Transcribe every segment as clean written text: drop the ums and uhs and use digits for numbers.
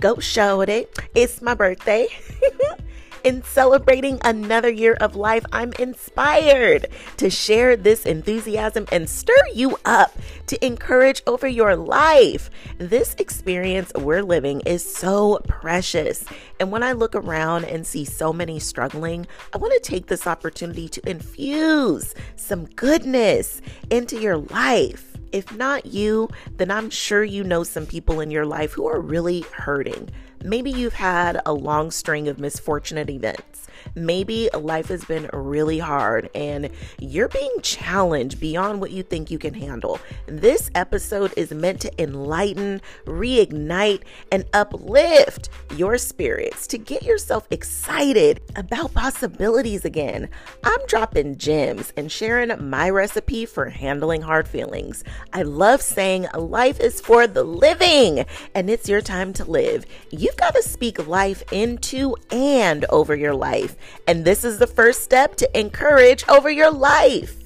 Go show it. It's my birthday. In celebrating another year of life, I'm inspired to share this enthusiasm and stir you up to encourage over your life. This experience we're living is so precious. And when I look around and see so many struggling, I want to take this opportunity to infuse some goodness into your life. If not you, then I'm sure you know some people in your life who are really hurting. Maybe you've had a long string of misfortunate events. Maybe life has been really hard and you're being challenged beyond what you think you can handle. This episode is meant to enlighten, reignite, and uplift your spirits to get yourself excited about possibilities again. I'm dropping gems and sharing my recipe for handling hard feelings. I love saying life is for the living and it's your time to live. You've got to speak life into and over your life. And this is the first step to encourage over your life.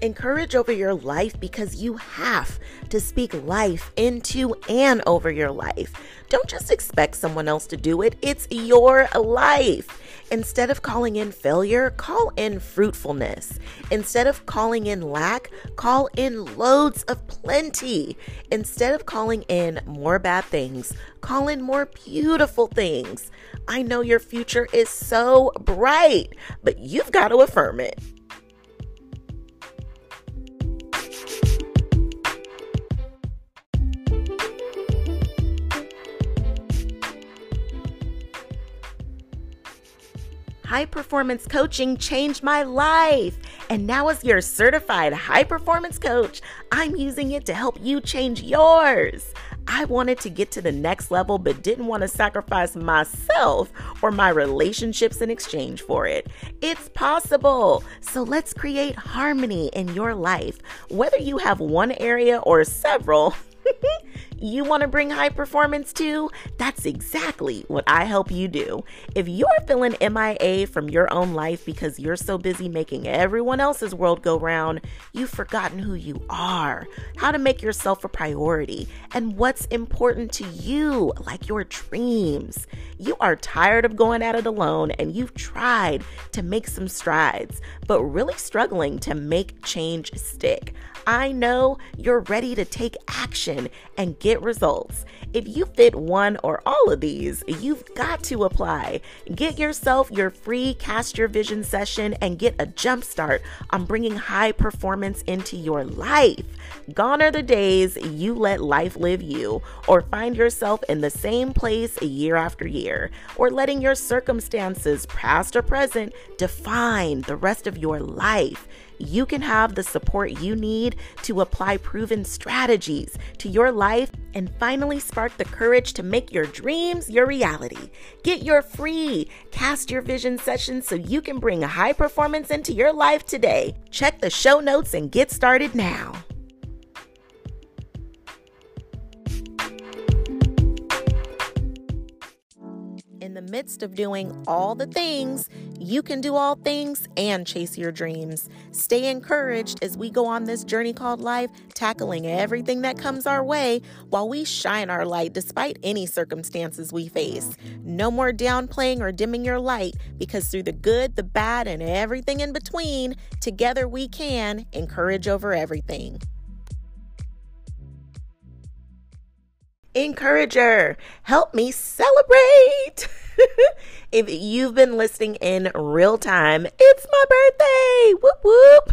Encourage over your life because you have to speak life into and over your life. Don't just expect someone else to do it. It's your life. Instead of calling in failure, call in fruitfulness. Instead of calling in lack, call in loads of plenty. Instead of calling in more bad things, call in more beautiful things. I know your future is so bright, but you've got to affirm it. High performance coaching changed my life. And now as your certified high performance coach, I'm using it to help you change yours. I wanted to get to the next level, but didn't want to sacrifice myself or my relationships in exchange for it. It's possible. So let's create harmony in your life. Whether you have one area or several, you want to bring high performance to? That's exactly what I help you do. If you're feeling MIA from your own life because you're so busy making everyone else's world go round, you've forgotten who you are, how to make yourself a priority, and what's important to you, like your dreams. You are tired of going at it alone and you've tried to make some strides, but really struggling to make change stick. I know you're ready to take action and get results. If you fit one or all of these, you've got to apply. Get yourself your free Cast Your Vision session and get a jump start on bringing high performance into your life. Gone are the days you let life live you, or find yourself in the same place year after year, or letting your circumstances, past or present, define the rest of your life. You can have the support you need to apply proven strategies to your life and finally spark the courage to make your dreams your reality. Get your free Cast Your Vision session so you can bring high performance into your life today. Check the show notes and get started now. In the midst of doing all the things, you can do all things and chase your dreams. Stay encouraged as we go on this journey called life, tackling everything that comes our way while we shine our light despite any circumstances we face. No more downplaying or dimming your light, because through the good, the bad, and everything in between, together we can encourage over everything. Encourager, help me celebrate. If you've been listening in real time, it's my birthday. Whoop, whoop.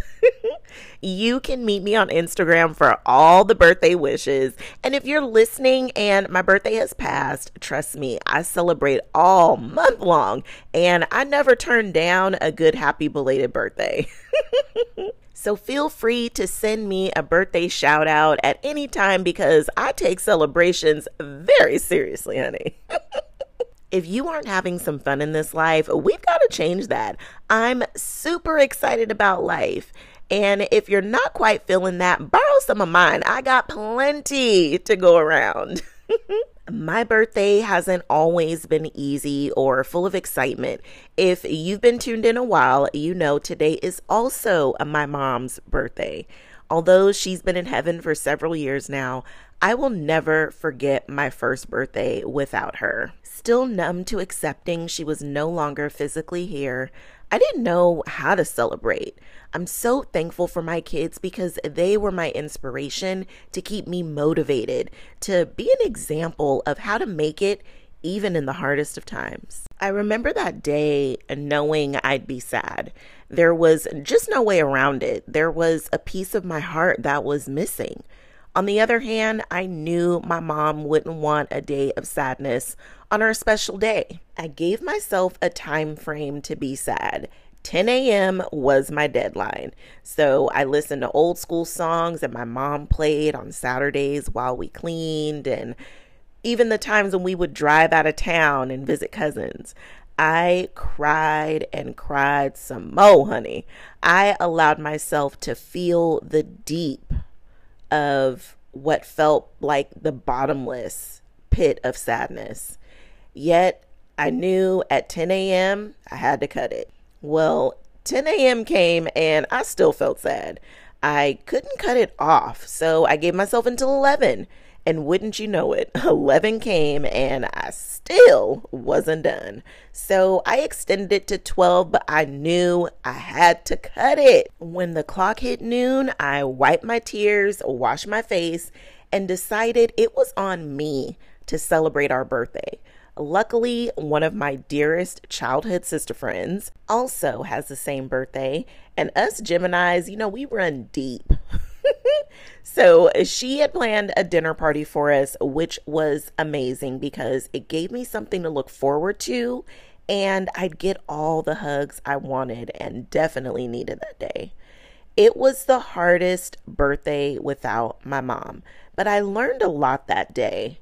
You can meet me on Instagram for all the birthday wishes. And if you're listening and my birthday has passed, trust me, I celebrate all month long and I never turn down a good, happy, belated birthday. So feel free to send me a birthday shout out at any time because I take celebrations very seriously, honey. If you aren't having some fun in this life, we've got to change that. I'm super excited about life. And if you're not quite feeling that, borrow some of mine. I got plenty to go around. my birthday hasn't always been easy or full of excitement. If you've been tuned in a while, you know today is also my mom's birthday. Although she's been in heaven for several years now, I will never forget my first birthday without her. Still numb to accepting she was no longer physically here, I didn't know how to celebrate. I'm so thankful for my kids because they were my inspiration to keep me motivated, to be an example of how to make it even in the hardest of times. I remember that day knowing I'd be sad. There was just no way around it. There was a piece of my heart that was missing. On the other hand, I knew my mom wouldn't want a day of sadness on her special day. I gave myself a time frame to be sad. 10 a.m. was my deadline. So I listened to old school songs that my mom played on Saturdays while we cleaned, and even the times when we would drive out of town and visit cousins. I cried and cried some more, honey. I allowed myself to feel the deep of what felt like the bottomless pit of sadness. Yet I knew at 10 a.m. I had to cut it. Well, 10 a.m. came and I still felt sad. I couldn't cut it off, so I gave myself until 11. And wouldn't you know it, 11 came and I still wasn't done. So I extended it to 12, but I knew I had to cut it. When the clock hit noon, I wiped my tears, washed my face, and decided it was on me to celebrate our birthday. Luckily, one of my dearest childhood sister friends also has the same birthday, and us Geminis, you know, we run deep. So she had planned a dinner party for us, which was amazing because it gave me something to look forward to, and I'd get all the hugs I wanted and definitely needed that day. It was the hardest birthday without my mom, but I learned a lot that day.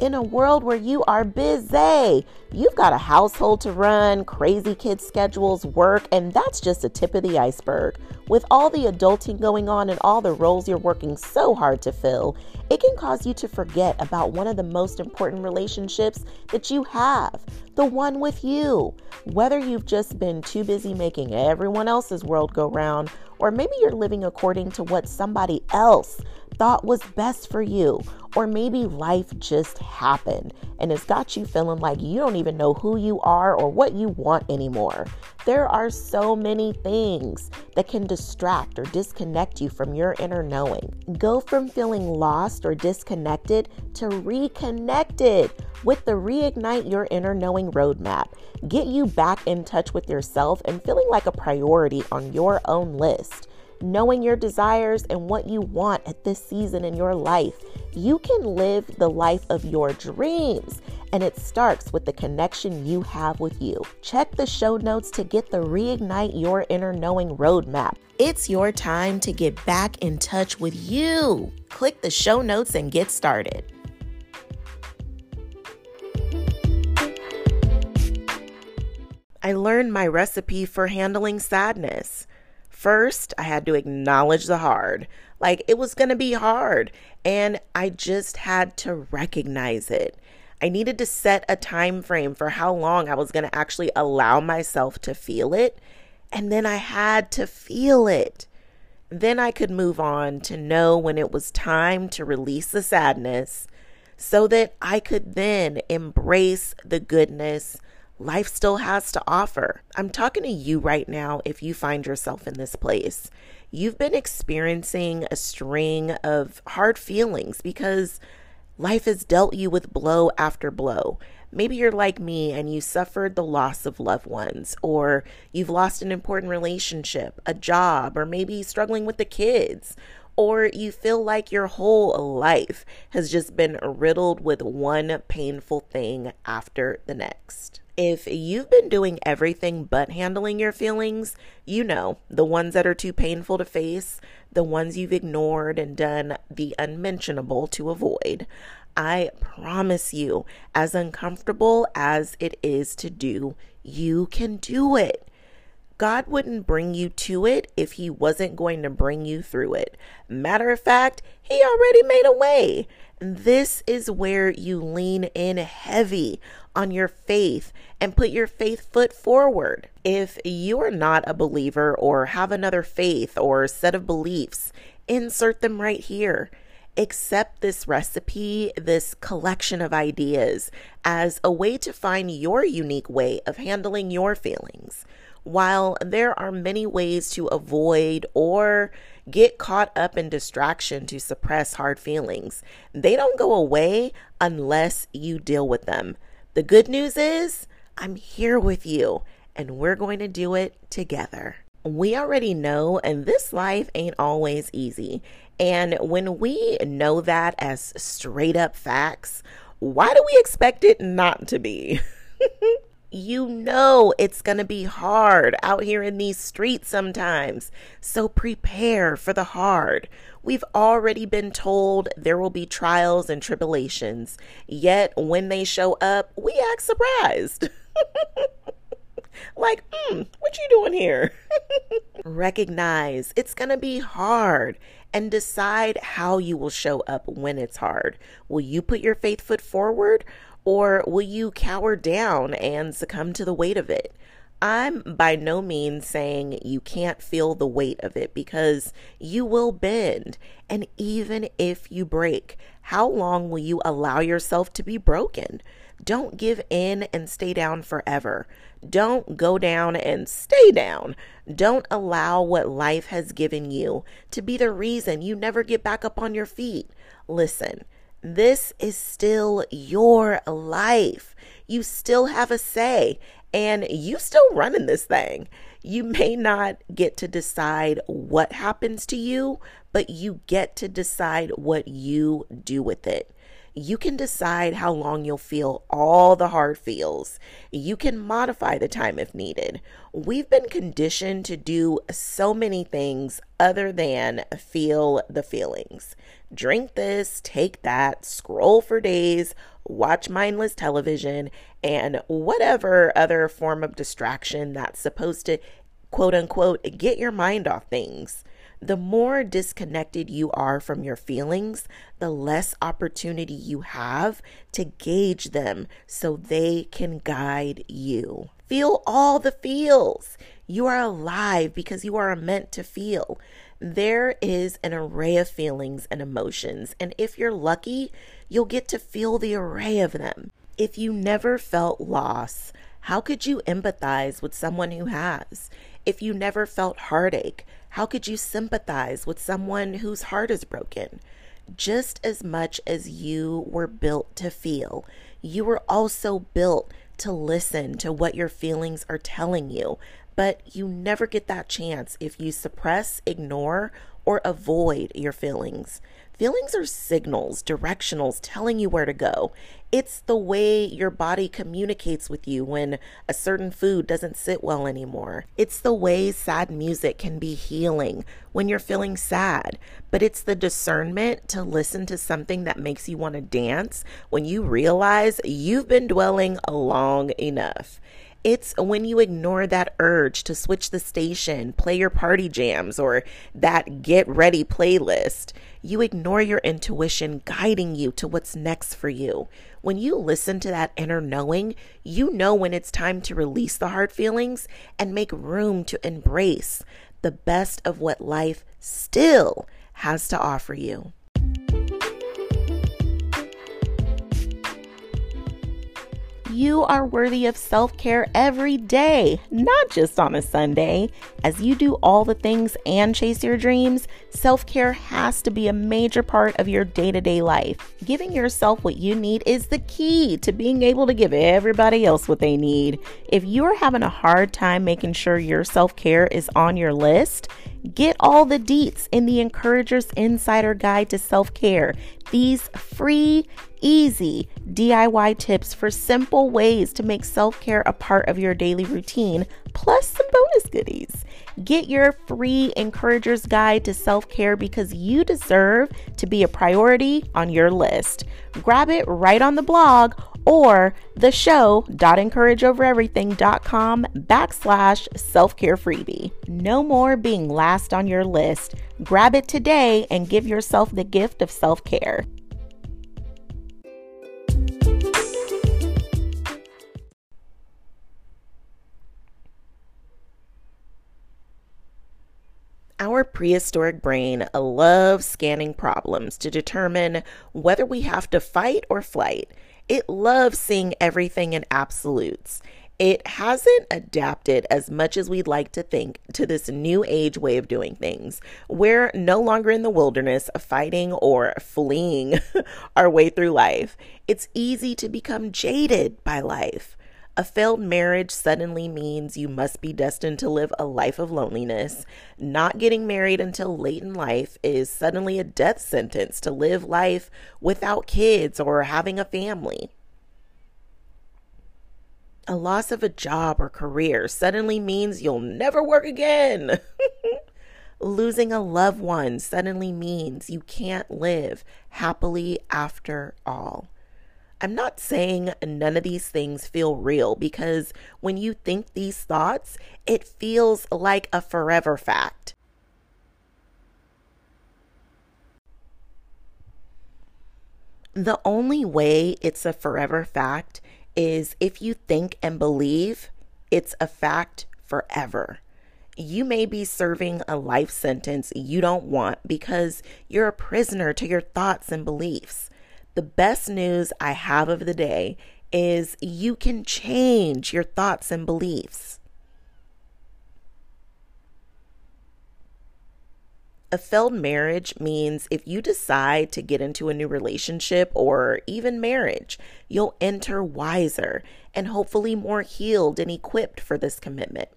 In a world where you are busy, you've got a household to run, crazy kids' schedules, work, and that's just the tip of the iceberg. With all the adulting going on and all the roles you're working so hard to fill, it can cause you to forget about one of the most important relationships that you have, the one with you. Whether you've just been too busy making everyone else's world go round, or maybe you're living according to what somebody else thought was best for you, or maybe life just happened and it's got you feeling like you don't even know who you are or what you want anymore. There are so many things that can distract or disconnect you from your inner knowing. Go from feeling lost or disconnected to reconnected with the Reignite Your Inner Knowing Roadmap. Get you back in touch with yourself and feeling like a priority on your own list. Knowing your desires and what you want at this season in your life, you can live the life of your dreams, and it starts with the connection you have with you. Check the show notes to get the Reignite Your Inner Knowing Roadmap. It's your time to get back in touch with you. Click the show notes and get started. I learned my recipe for handling sadness. First, I had to acknowledge the hard. Like, it was going to be hard, and I just had to recognize it. I needed to set a time frame for how long I was going to actually allow myself to feel it, and then I had to feel it. Then I could move on to know when it was time to release the sadness so that I could then embrace the goodness life still has to offer. I'm talking to you right now if you find yourself in this place. You've been experiencing a string of hard feelings because life has dealt you with blow after blow. Maybe you're like me and you suffered the loss of loved ones, or you've lost an important relationship, a job, or maybe struggling with the kids, or you feel like your whole life has just been riddled with one painful thing after the next. If you've been doing everything but handling your feelings, you know, the ones that are too painful to face, the ones you've ignored and done the unmentionable to avoid, I promise you, as uncomfortable as it is to do, you can do it. God wouldn't bring you to it if he wasn't going to bring you through it. Matter of fact, he already made a way. This is where you lean in heavy on your faith and put your faith foot forward. If you are not a believer or have another faith or set of beliefs, insert them right here. Accept this recipe, this collection of ideas, as a way to find your unique way of handling your feelings. While there are many ways to avoid or get caught up in distraction to suppress hard feelings, they don't go away unless you deal with them. The good news is I'm here with you, and we're going to do it together. We already know, and this life ain't always easy. And when we know that as straight up facts, why do we expect it not to be? You know it's going to be hard out here in these streets sometimes. So prepare for the hard. We've already been told there will be trials and tribulations. Yet when they show up, we act surprised. Like, what you doing here? Recognize it's going to be hard and decide how you will show up when it's hard. Will you put your faith foot forward, or will you cower down and succumb to the weight of it? I'm by no means saying you can't feel the weight of it, because you will bend. And even if you break, how long will you allow yourself to be broken? Don't give in and stay down forever. Don't go down and stay down. Don't allow what life has given you to be the reason you never get back up on your feet. Listen, this is still your life. You still have a say, and you still running this thing. You may not get to decide what happens to you, but you get to decide what you do with it. You can decide how long you'll feel all the hard feels. You can modify the time if needed. We've been conditioned to do so many things other than feel the feelings. Drink this, take that, scroll for days, watch mindless television, and whatever other form of distraction that's supposed to, quote unquote, get your mind off things. The more disconnected you are from your feelings, the less opportunity you have to gauge them so they can guide you. Feel all the feels. You are alive because you are meant to feel. There is an array of feelings and emotions, and if you're lucky, you'll get to feel the array of them. If you never felt loss, how could you empathize with someone who has? If you never felt heartache, how could you sympathize with someone whose heart is broken? Just as much as you were built to feel, you were also built to listen to what your feelings are telling you, but you never get that chance if you suppress, ignore, or avoid your feelings. Feelings are signals, directionals, telling you where to go. It's the way your body communicates with you when a certain food doesn't sit well anymore. It's the way sad music can be healing when you're feeling sad. But it's the discernment to listen to something that makes you want to dance when you realize you've been dwelling long enough. It's when you ignore that urge to switch the station, play your party jams, or that get ready playlist. You ignore your intuition guiding you to what's next for you. When you listen to that inner knowing, you know when it's time to release the hard feelings and make room to embrace the best of what life still has to offer you. You are worthy of self-care every day, not just on a Sunday. As you do all the things and chase your dreams, self-care has to be a major part of your day-to-day life. Giving yourself what you need is the key to being able to give everybody else what they need. If you're having a hard time making sure your self-care is on your list, get all the deets in the Encourager's Insider Guide to Self-Care. These free, easy DIY tips for simple ways to make self-care a part of your daily routine, plus some bonus goodies. Get your free Encourager's Guide to Self-Care because you deserve to be a priority on your list. Grab it right on the blog or the show.encourageovereverything.com/selfcarefreebie. No more being last on your list. Grab it today and give yourself the gift of self-care. Our prehistoric brain loves scanning problems to determine whether we have to fight or flight. It loves seeing everything in absolutes. It hasn't adapted as much as we'd like to think to this new age way of doing things. We're no longer in the wilderness fighting or fleeing our way through life. It's easy to become jaded by life. A failed marriage suddenly means you must be destined to live a life of loneliness. Not getting married until late in life is suddenly a death sentence to live life without kids or having a family. A loss of a job or career suddenly means you'll never work again. Losing a loved one suddenly means you can't live happily after all. I'm not saying none of these things feel real, because when you think these thoughts, it feels like a forever fact. The only way it's a forever fact is if you think and believe it's a fact forever. You may be serving a life sentence you don't want because you're a prisoner to your thoughts and beliefs. The best news I have of the day is you can change your thoughts and beliefs. A failed marriage means if you decide to get into a new relationship or even marriage, you'll enter wiser and hopefully more healed and equipped for this commitment.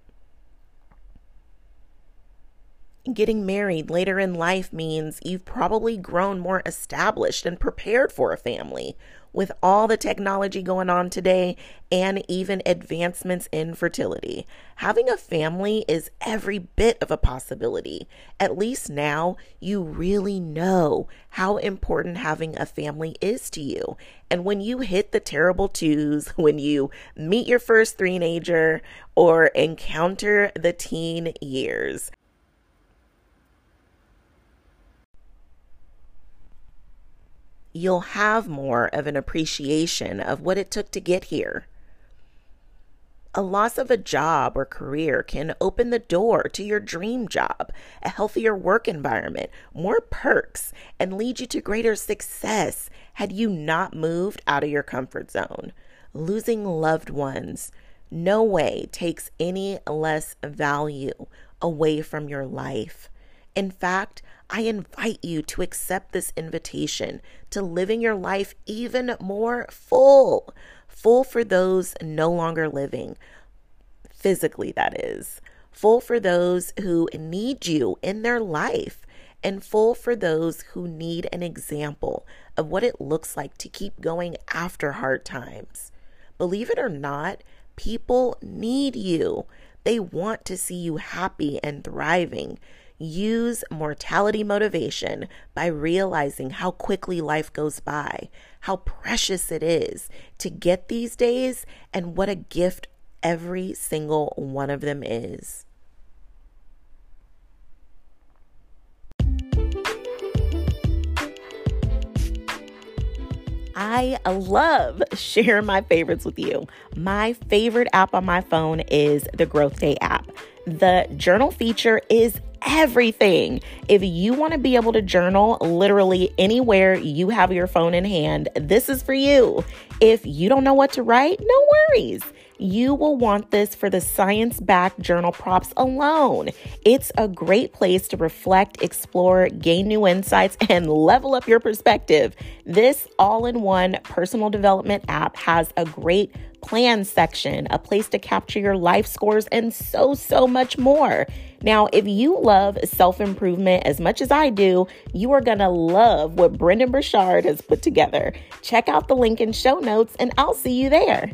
Getting married later in life means you've probably grown more established and prepared for a family. With all the technology going on today and even advancements in fertility, having a family is every bit of a possibility. At least now you really know how important having a family is to you. And when you hit the terrible twos, when you meet your first teenager or encounter the teen years, you'll have more of an appreciation of what it took to get here. A loss of a job or career can open the door to your dream job, a healthier work environment, more perks, and lead you to greater success had you not moved out of your comfort zone. Losing loved ones, no way takes any less value away from your life. In fact, I invite you to accept this invitation to living your life even more full for those no longer living, physically that is, full for those who need you in their life, and full for those who need an example of what it looks like to keep going after hard times. Believe it or not, people need you. They want to see you happy and thriving. Use mortality motivation by realizing how quickly life goes by, how precious it is to get these days, and what a gift every single one of them is. I love sharing my favorites with you. My favorite app on my phone is the Growth Day app. The journal feature is everything. If you want to be able to journal literally anywhere you have your phone in hand, this is for you. If you don't know what to write, no worries. You will want this for the science-backed journal prompts alone. It's a great place to reflect, explore, gain new insights, and level up your perspective. This all-in-one personal development app has a great plan section, a place to capture your life scores, and so much more. Now, if you love self-improvement as much as I do, you are going to love what Brendan Burchard has put together. Check out the link in show notes, and I'll see you there.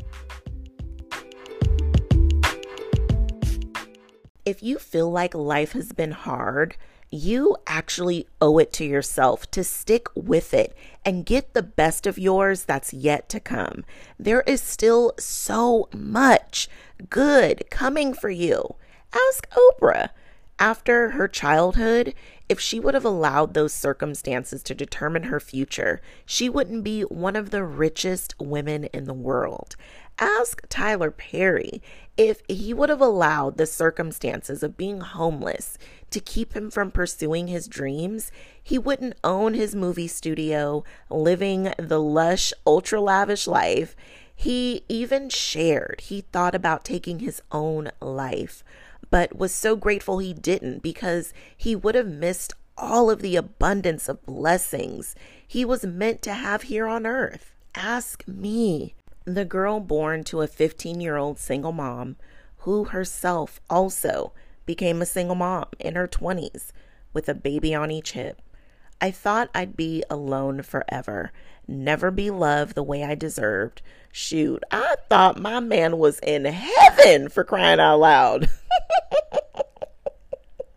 if you feel like life has been hard, you actually owe it to yourself to stick with it and get the best of yours that's yet to come. There is still so much good coming for you. Ask Oprah. After her childhood, if she would have allowed those circumstances to determine her future, she wouldn't be one of the richest women in the world. Ask Tyler Perry if he would have allowed the circumstances of being homeless to keep him from pursuing his dreams, he wouldn't own his movie studio, living the lush, ultra-lavish life. He even shared he thought about taking his own life, but was so grateful he didn't because he would have missed all of the abundance of blessings he was meant to have here on earth. Ask me, the girl born to a 15-year-old single mom who herself also became a single mom in her 20s with a baby on each hip. I thought I'd be alone forever, never be loved the way I deserved. Shoot, I thought my man was in heaven, for crying out loud.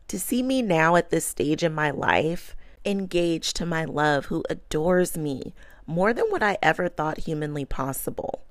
To see me now at this stage in my life, engaged to my love who adores me more than what I ever thought humanly possible.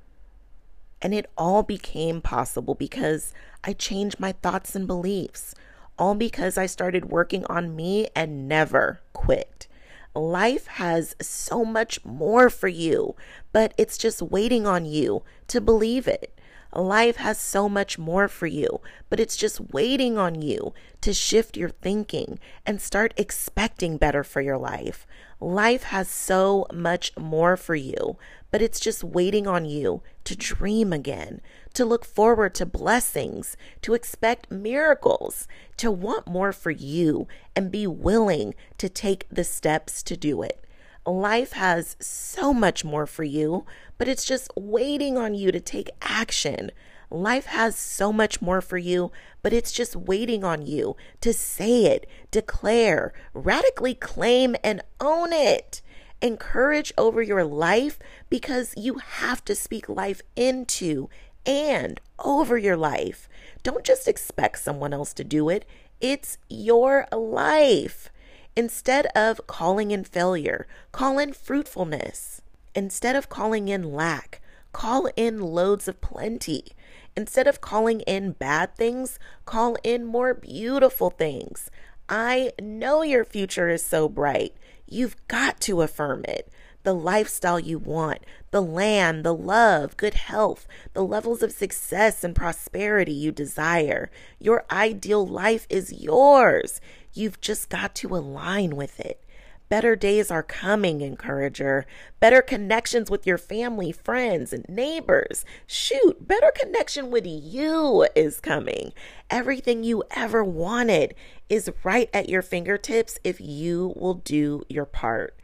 And it all became possible because I changed my thoughts and beliefs, all because I started working on me and never quit. Life has so much more for you, but it's just waiting on you to believe it. Life has so much more for you, but it's just waiting on you to shift your thinking and start expecting better for your life. Life has so much more for you, but it's just waiting on you to dream again, to look forward to blessings, to expect miracles, to want more for you and be willing to take the steps to do it. Life has so much more for you, but it's just waiting on you to take action. Life has so much more for you, but it's just waiting on you to say it, declare, radically claim, and own it. Encourage over your life because you have to speak life into and over your life. Don't just expect someone else to do it. It's your life. Instead of calling in failure, call in fruitfulness. Instead of calling in lack, call in loads of plenty. Instead of calling in bad things, call in more beautiful things. I know your future is so bright. You've got to affirm it. The lifestyle you want, the land, the love, good health, the levels of success and prosperity you desire. Your ideal life is yours. You've just got to align with it. Better days are coming, encourager. Better connections with your family, friends, and neighbors. Shoot, better connection with you is coming. Everything you ever wanted is right at your fingertips if you will do your part.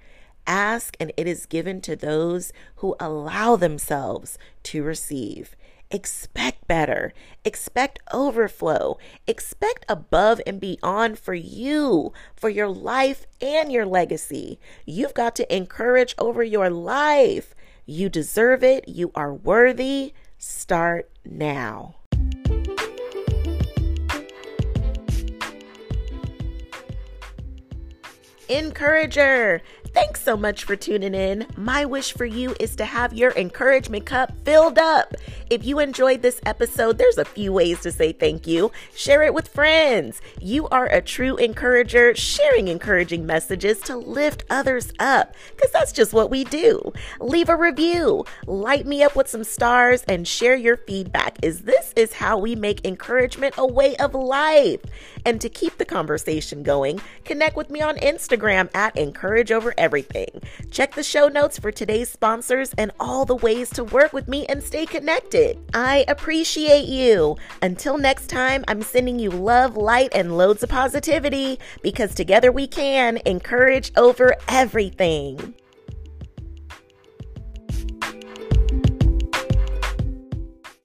Ask, and it is given to those who allow themselves to receive. Expect better, expect overflow, expect above and beyond for you, for your life and your legacy. You've got to encourage over your life. You deserve it. You are worthy. Start now. Encourager, thanks so much for tuning in. My wish for you is to have your encouragement cup filled up. If you enjoyed this episode, there's a few ways to say thank you. Share it with friends. You are a true encourager, sharing encouraging messages to lift others up, because that's just what we do. Leave a review, light me up with some stars, and share your feedback, as this is how we make encouragement a way of life. And to keep the conversation going, connect with me on Instagram at Encourage Over Everything. Check the show notes for today's sponsors and all the ways to work with me and stay connected. I appreciate you. Until next time, I'm sending you love, light, and loads of positivity because together we can encourage over everything.